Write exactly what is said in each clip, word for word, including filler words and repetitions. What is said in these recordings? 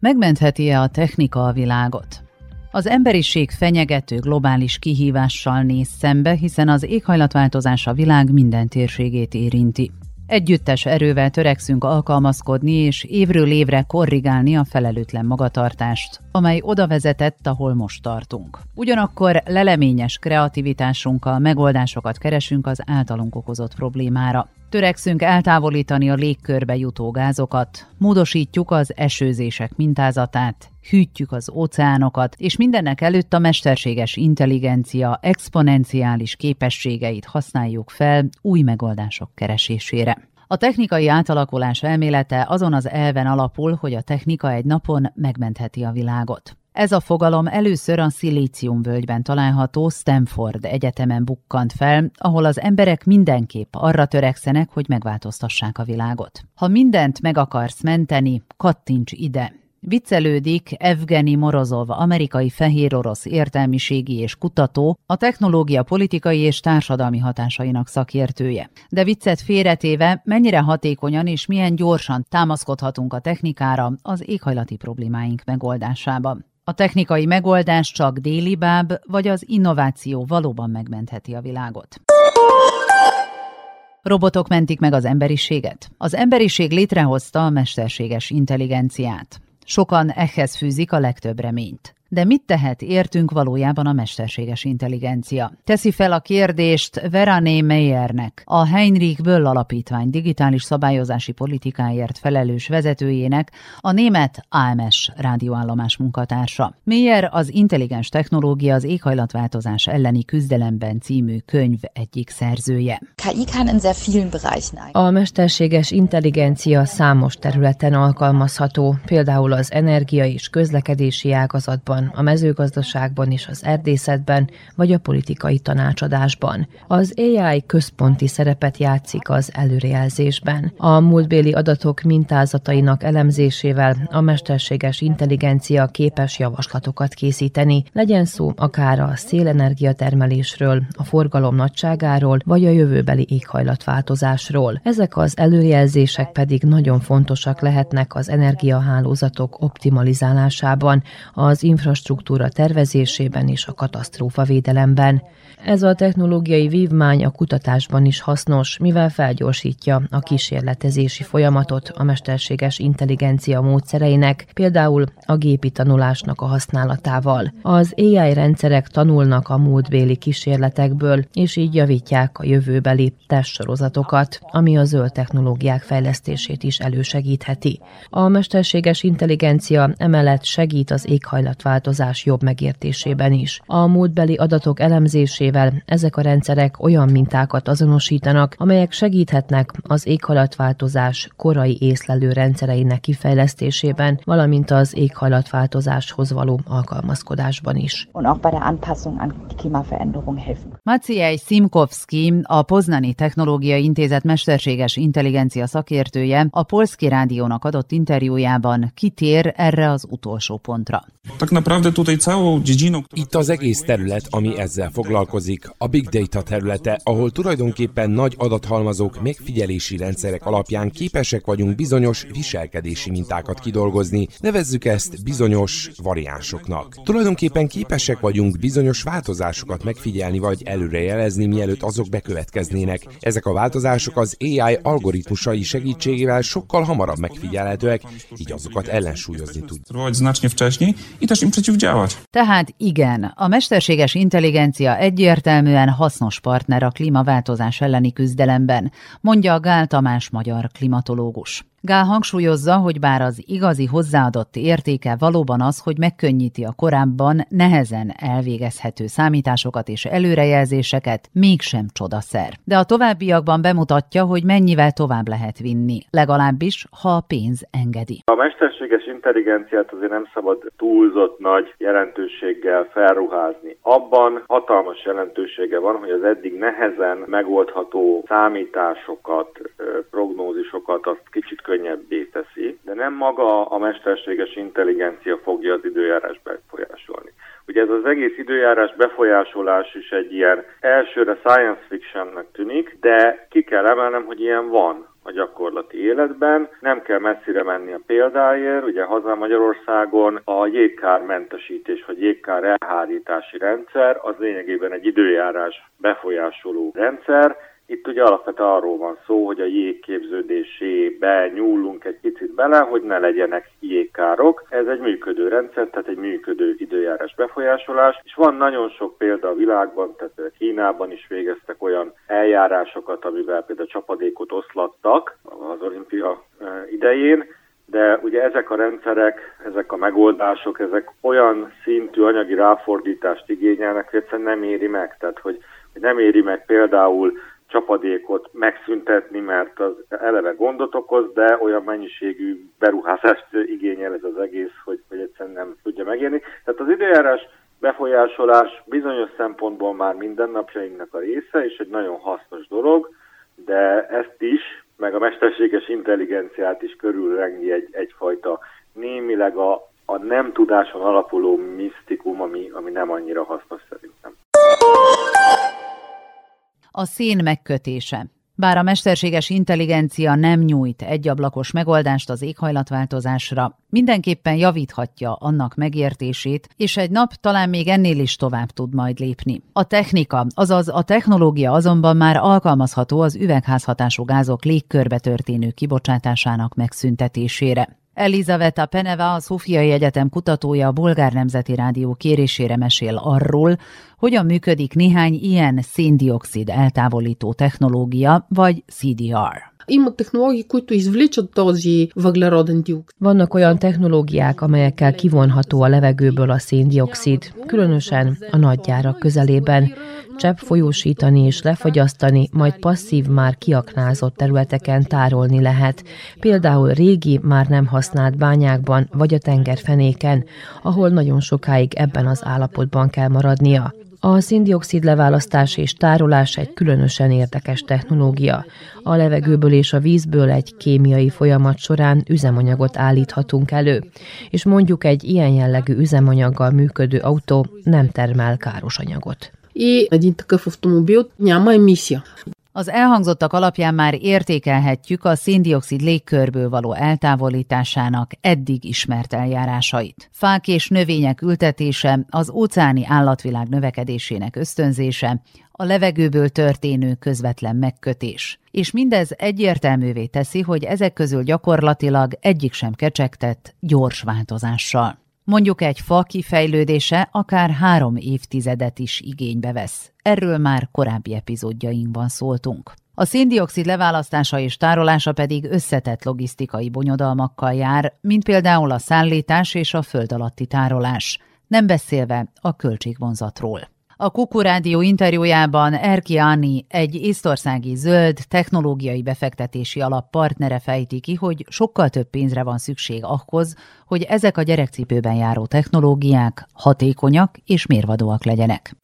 Megmentheti-e a technika a világot? Az emberiség fenyegető globális kihívással néz szembe, hiszen az éghajlatváltozás a világ minden térségét érinti. Együttes erővel törekszünk alkalmazkodni és évről évre korrigálni a felelőtlen magatartást, amely oda vezetett, ahol most tartunk. Ugyanakkor leleményes kreativitásunkkal megoldásokat keresünk az általunk okozott problémára. Törekszünk eltávolítani a légkörbe jutó gázokat, módosítjuk az esőzések mintázatát, hűtjük az óceánokat, és mindennek előtt a mesterséges intelligencia exponenciális képességeit használjuk fel új megoldások keresésére. A technikai átalakulás elmélete azon az elven alapul, hogy a technika egy napon megmentheti a világot. Ez a fogalom először a szilíciumvölgyben található Stanford Egyetemen bukkant fel, ahol az emberek mindenképp arra törekszenek, hogy megváltoztassák a világot. Ha mindent meg akarsz menteni, kattints ide! Viccelődik Evgeni Morozov, amerikai fehérorosz értelmiségi és kutató, a technológia politikai és társadalmi hatásainak szakértője. De viccet félretéve, mennyire hatékonyan és milyen gyorsan támaszkodhatunk a technikára az éghajlati problémáink megoldásában. A technikai megoldás csak délibáb, vagy az innováció valóban megmentheti a világot. Robotok mentik meg az emberiséget? Az emberiség létrehozta a mesterséges intelligenciát. Sokan ehhez fűzik a legtöbb reményt. De mit tehet értünk valójában a mesterséges intelligencia? Teszi fel a kérdést Verane Meyernek, a Heinrich Böll Alapítvány digitális szabályozási politikáért felelős vezetőjének, a német á em es rádióállomás munkatársa. Meyer az Intelligens technológia az éghajlatváltozás elleni küzdelemben című könyv egyik szerzője. A mesterséges intelligencia számos területen alkalmazható, például az energia és közlekedési ágazatban, a mezőgazdaságban és az erdészetben, vagy a politikai tanácsadásban. Az á i központi szerepet játszik az előrejelzésben. A múltbéli adatok mintázatainak elemzésével a mesterséges intelligencia képes javaslatokat készíteni, legyen szó akár a szélenergia termelésről, a forgalom nagyságáról, vagy a jövőbeli éghajlatváltozásról. Ezek az előrejelzések pedig nagyon fontosak lehetnek az energiahálózatok optimalizálásában, az infrastruktúra tervezésében és a katasztrófavédelemben. Ez a technológiai vívmány a kutatásban is hasznos, mivel felgyorsítja a kísérletezési folyamatot a mesterséges intelligencia módszereinek, például a gépi tanulásnak a használatával. Az á i rendszerek tanulnak a múltbéli kísérletekből, és így javítják a jövőbeli tesztsorozatokat, ami a zöld technológiák fejlesztését is elősegítheti. A mesterséges intelligencia emellett segít az éghajlat változás jobb megértésében is. A múltbeli adatok elemzésével ezek a rendszerek olyan mintákat azonosítanak, amelyek segíthetnek az éghajlatváltozás korai észlelő rendszereinek kifejlesztésében, valamint az éghajlatváltozáshoz való alkalmazkodásban is. Maciej Szymkowski, a Poznański Technológiai Intézet mesterséges intelligencia szakértője, a Polski Rádiónak adott interjújában kitér erre az utolsó pontra. Itt az egész terület, ami ezzel foglalkozik, a big data területe, ahol tulajdonképpen nagy adathalmazok megfigyelési rendszerek alapján képesek vagyunk bizonyos viselkedési mintákat kidolgozni, nevezzük ezt bizonyos variánsoknak. Tulajdonképpen képesek vagyunk bizonyos változásokat megfigyelni vagy előrejelezni, mielőtt azok bekövetkeznének. Ezek a változások az á i algoritmusai segítségével sokkal hamarabb megfigyelhetőek, így azokat ellensúlyozni tudjuk. Tehát igen, a mesterséges intelligencia egyértelműen hasznos partner a klímaváltozás elleni küzdelemben, mondja Gál Tamás magyar klimatológus. Gál hangsúlyozza, hogy bár az igazi hozzáadott értéke valóban az, hogy megkönnyíti a korábban nehezen elvégezhető számításokat és előrejelzéseket, mégsem csodaszer. De a továbbiakban bemutatja, hogy mennyivel tovább lehet vinni, legalábbis, ha a pénz engedi. A mesterséges intelligenciát azért nem szabad túlzott nagy jelentőséggel felruházni. Abban hatalmas jelentősége van, hogy az eddig nehezen megoldható számításokat, prognózisokat azt kicsit könnyebbé teszi, de nem maga a mesterséges intelligencia fogja az időjárás befolyásolni. Ugye ez az egész időjárás befolyásolás is egy ilyen elsőre science fictionnek tűnik, de ki kell emelnem, hogy ilyen van a gyakorlati életben. Nem kell messzire menni a példáért, ugye hazán Magyarországon a jégkármentesítés vagy jégkár elhárítási rendszer az lényegében egy időjárás befolyásoló rendszer. Itt ugye alapvetően arról van szó, hogy a jég képződésébe nyúlunk egy picit bele, hogy ne legyenek jégkárok. Ez egy működő rendszer, tehát egy működő időjárás befolyásolás, és van nagyon sok példa a világban, tehát Kínában is végeztek olyan eljárásokat, amivel például csapadékot oszlattak az olimpia idején, de ugye ezek a rendszerek, ezek a megoldások, ezek olyan szintű anyagi ráfordítást igényelnek, hogy egyszerűen nem éri meg, tehát hogy nem éri meg például csapadékot megszüntetni, mert az eleve gondot okoz, de olyan mennyiségű beruházást igényel ez az egész, hogy, hogy egyszerűen nem tudja megérni. Tehát az időjárás befolyásolás bizonyos szempontból már mindennapjainknak a része, és egy nagyon hasznos dolog, de ezt is, meg a mesterséges intelligenciát is körülrengi egy, egyfajta némileg a, a nem tudáson alapuló misztikum, ami, ami nem annyira hasznos szerintem. A szén megkötése. Bár a mesterséges intelligencia nem nyújt egyablakos megoldást az éghajlatváltozásra, mindenképpen javíthatja annak megértését, és egy nap talán még ennél is tovább tud majd lépni. A technika, azaz a technológia azonban már alkalmazható az üvegházhatású gázok légkörbe történő kibocsátásának megszüntetésére. Elizaveta Peneva, a Szófiai Egyetem kutatója a Bolgár Nemzeti Rádió kérésére mesél arról, hogyan működik néhány ilyen szén-dioxid eltávolító technológia, vagy cé dé er. Vannak olyan technológiák, amelyekkel kivonható a levegőből a szén-dioxid, különösen a nagygyárak közelében. Csepp folyósítani és lefagyasztani, majd passzív, már kiaknázott területeken tárolni lehet, például régi, már nem használt bányákban vagy a tengerfenéken, ahol nagyon sokáig ebben az állapotban kell maradnia. A szén-dioxid leválasztás és tárolás egy különösen érdekes technológia. A levegőből és a vízből egy kémiai folyamat során üzemanyagot állíthatunk elő, és mondjuk egy ilyen jellegű üzemanyaggal működő autó nem termel káros anyagot. Az elhangzottak alapján már értékelhetjük a szén-dioxid légkörből való eltávolításának eddig ismert eljárásait. Fák és növények ültetése, az óceáni állatvilág növekedésének ösztönzése, a levegőből történő közvetlen megkötés. És mindez egyértelművé teszi, hogy ezek közül gyakorlatilag egyik sem kecsegtett gyors változással. Mondjuk egy fa kifejlődése akár három évtizedet is igénybe vesz. Erről már korábbi epizódjainkban szóltunk. A szén-dioxid leválasztása és tárolása pedig összetett logisztikai bonyodalmakkal jár, mint például a szállítás és a föld alatti tárolás, nem beszélve a költségvonzatról. A Kuku Rádió interjújában Erki Áni, egy észtországi zöld technológiai befektetési alap partnere fejti ki, hogy sokkal több pénzre van szükség ahhoz, hogy ezek a gyerekcipőben járó technológiák hatékonyak és mérvadóak legyenek.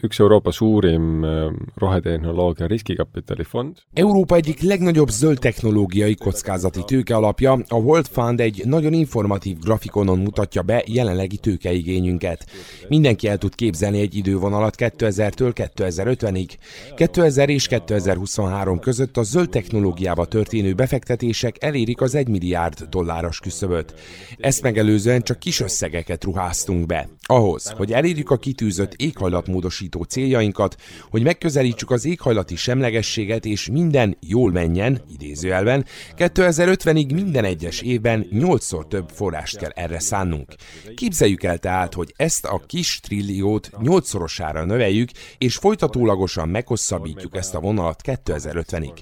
Európa egyik legnagyobb zöld technológiai kockázati tőke alapja, a World Fund egy nagyon informatív grafikonon mutatja be jelenlegi tőkeigényünket. Mindenki el tud képzelni egy idővonalat kétezertől kétezerötvenig. kétezer és kétezerhuszonhárom között a zöld technológiába történő befektetések elérik az egy milliárd dolláros küszöböt. Ezt megelőzően csak kis összegeket ruháztunk be. Ahhoz, hogy elérjük a kitűzött éghajlatmódosító céljainkat, hogy megközelítsük az éghajlati semlegességet és minden jól menjen, idézőjelben, kétezerötvenig minden egyes évben nyolcszor több forrást kell erre szánnunk. Képzeljük el tehát, hogy ezt a kis trilliót nyolcszorosára növeljük, és folytatólagosan meghosszabbítjuk ezt a vonalat kétezerötvenig.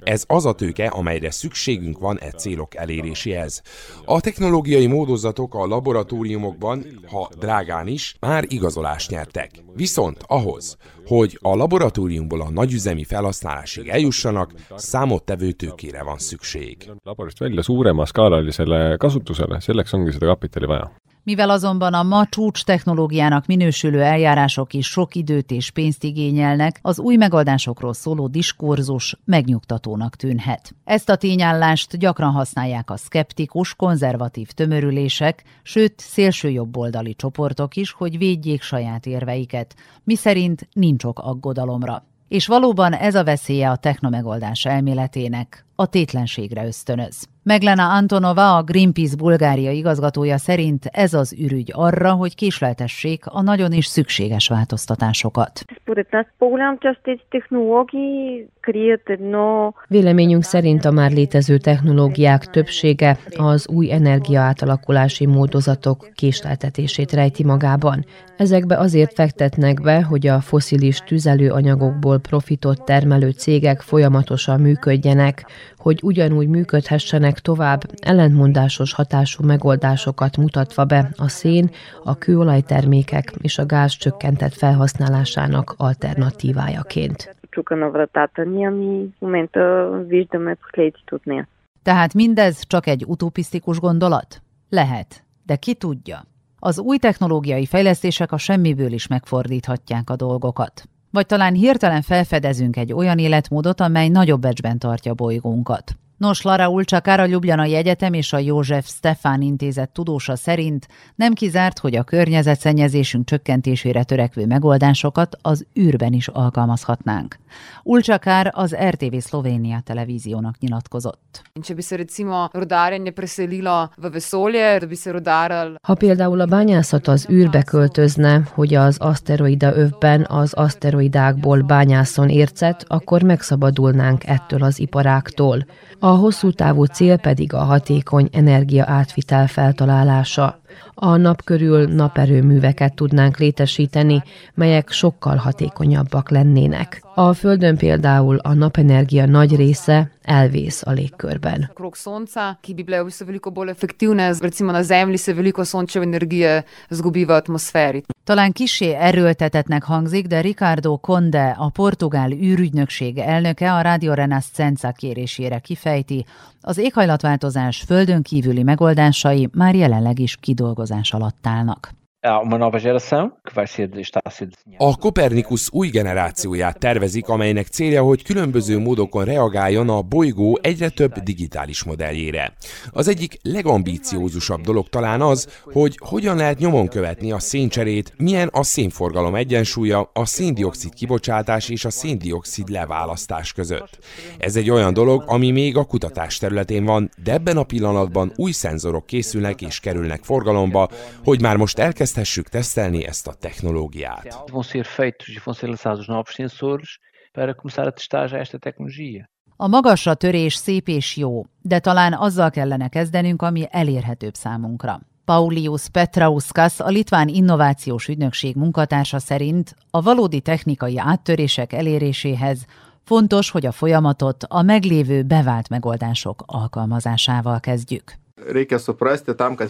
Ez az a tőke, amelyre szükségünk van e célok eléréséhez. A technológiai módozatok a laboratóriumokban, ha drágán is, már igazolást nyertek. Viszont ahhoz, hogy a laboratóriumból a nagyüzemi felhasználásig eljussanak, számottevő tőkére van szükség. Mivel azonban a ma csúcs technológiának minősülő eljárások is sok időt és pénzt igényelnek, az új megoldásokról szóló diskurzus megnyugtatónak tűnhet. Ezt a tényállást gyakran használják a szkeptikus, konzervatív tömörülések, sőt szélsőjobboldali csoportok is, hogy védjék saját érveiket, miszerint nincs ok aggodalomra. És valóban ez a veszélye a technomegoldás elméletének, a tétlenségre ösztönöz. Meglena Antonova, a Greenpeace Bulgária igazgatója szerint ez az ürügy arra, hogy késleltessék a nagyon is szükséges változtatásokat. Véleményünk szerint a már létező technológiák többsége az új energia átalakulási módozatok késleltetését rejti magában. Ezekbe azért fektetnek be, hogy a fosszilis tüzelőanyagokból profitot termelő cégek folyamatosan működjenek, hogy ugyanúgy működhessenek tovább, ellentmondásos hatású megoldásokat mutatva be a szén, a kőolajtermékek és a gáz csökkentett felhasználásának alternatívájaként. Tehát mindez csak egy utopisztikus gondolat? Lehet, de ki tudja? Az új technológiai fejlesztések a semmiből is megfordíthatják a dolgokat. Vagy talán hirtelen felfedezünk egy olyan életmódot, amely nagyobb becsben tartja bolygónkat. Nos, Lara Ulcsakár, a Ljubljanai Egyetem és a József Stefan intézet tudósa szerint nem kizárt, hogy a környezetszennyezésünk csökkentésére törekvő megoldásokat az űrben is alkalmazhatnánk. Ulcsakár az er té vé Szlovénia televíziónak nyilatkozott. Ha például a bányászat az űrbe költözne, hogy az aszteroida övben az aszteroidákból bányászon ércet, akkor megszabadulnánk ettől az iparáktól. A hosszú távú cél pedig a hatékony energia átvitel feltalálása. A nap körül naperőműveket tudnánk létesíteni, melyek sokkal hatékonyabbak lennének. A Földön például a napenergia nagy része elvész a légkörben. Talán kissé erőltetettnek hangzik, de Ricardo Conde, a portugál űrügynökség elnöke a Radio Renascença kérésére kifejti, az éghajlatváltozás földön kívüli megoldásai már jelenleg is kidolgozás alatt állnak. A Copernicus új generációját tervezik, amelynek célja, hogy különböző módokon reagáljon a bolygó egyre több digitális modelljére. Az egyik legambíciózusabb dolog talán az, hogy hogyan lehet nyomon követni a széncserét, milyen a szénforgalom egyensúlya, a széndioxid kibocsátás és a széndioxid leválasztás között. Ez egy olyan dolog, ami még a kutatás területén van, de ebben a pillanatban új szenzorok készülnek és kerülnek forgalomba, hogy már most elkezd Kezdhessük tesztelni ezt a technológiát. A magasra törés szép és jó, de talán azzal kellene kezdenünk, ami elérhetőbb számunkra. Paulius Petrauskas, a litván innovációs ügynökség munkatársa szerint a valódi technikai áttörések eléréséhez fontos, hogy a folyamatot a meglévő bevált megoldások alkalmazásával kezdjük.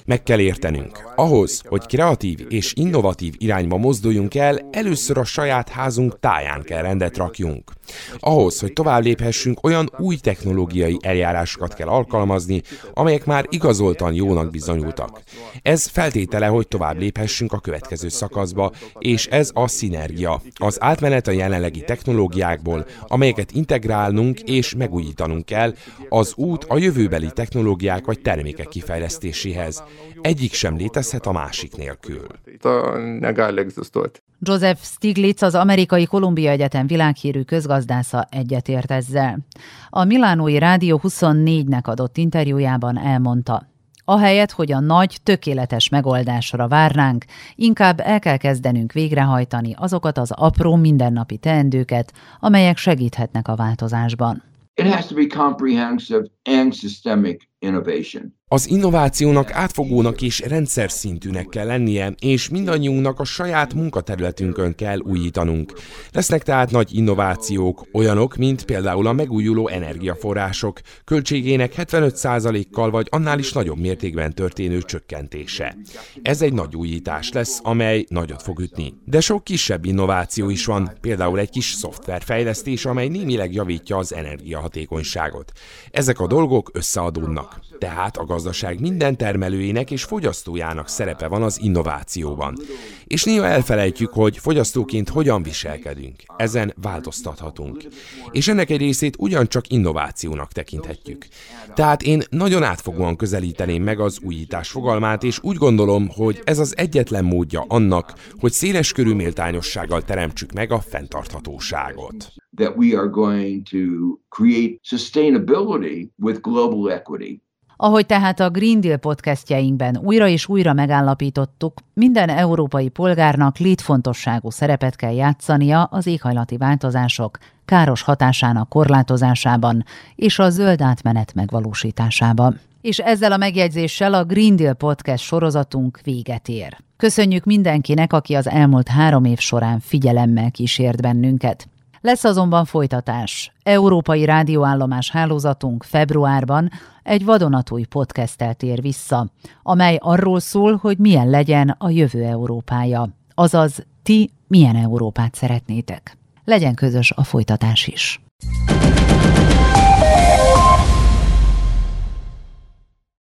Meg kell értenünk. Ahhoz, hogy kreatív és innovatív irányba mozduljunk el, először a saját házunk táján kell rendet rakjunk. Ahhoz, hogy tovább léphessünk, olyan új technológiai eljárásokat kell alkalmazni, amelyek már igazoltan jónak bizonyultak. Ez feltétele, hogy tovább léphessünk a következő szakaszba, és ez a szinergia, az átmenet a jelenlegi technológiákból, amelyeket integrálnunk és megújítanunk kell, az út a jövőbeli technológiák vagy termékek kifejlesztéséhez. Egyik sem létezhet a másik nélkül. Joseph Stiglitz, az Amerikai Kolumbia Egyetem világhírű közgazdásza egyetért ezzel. A milánói Rádió huszonnégynek adott interjújában elmondta: ahelyett, hogy a nagy, tökéletes megoldásra várnánk, inkább el kell kezdenünk végrehajtani azokat az apró mindennapi teendőket, amelyek segíthetnek a változásban. It has to be comprehensive and systemic innovation. Az innovációnak átfogónak és rendszer szintűnek kell lennie, és mindannyiunknak a saját munkaterületünkön kell újítanunk. Lesznek tehát nagy innovációk, olyanok, mint például a megújuló energiaforrások, költségének hetvenöt százalékkal vagy annál is nagyobb mértékben történő csökkentése. Ez egy nagy újítás lesz, amely nagyot fog ütni. De sok kisebb innováció is van, például egy kis szoftverfejlesztés, amely némileg javítja az energiahatékonyságot. Ezek a dolgok összeadódnak. Tehát a gazdaság minden termelőjének és fogyasztójának szerepe van az innovációban. És néha elfelejtjük, hogy fogyasztóként hogyan viselkedünk. Ezen változtathatunk. És ennek egy részét ugyancsak innovációnak tekinthetjük. Tehát én nagyon átfogóan közelíteném meg az újítás fogalmát, és úgy gondolom, hogy ez az egyetlen módja annak, hogy széleskörű méltányossággal teremtsük meg a fenntarthatóságot. That we are going to create sustainability with global equity. Ahogy tehát a Green Deal podcastjeinkben újra és újra megállapítottuk, minden európai polgárnak létfontosságú szerepet kell játszania az éghajlati változások káros hatásának korlátozásában és a zöld átmenet megvalósításában. És ezzel a megjegyzéssel a Green Deal podcast sorozatunk véget ér. Köszönjük mindenkinek, aki az elmúlt három év során figyelemmel kísért bennünket. Lesz azonban folytatás. Európai rádióállomás hálózatunk februárban egy vadonatúj podcasttel tér vissza, amely arról szól, hogy milyen legyen a jövő Európája. Azaz, ti milyen Európát szeretnétek? Legyen közös a folytatás is.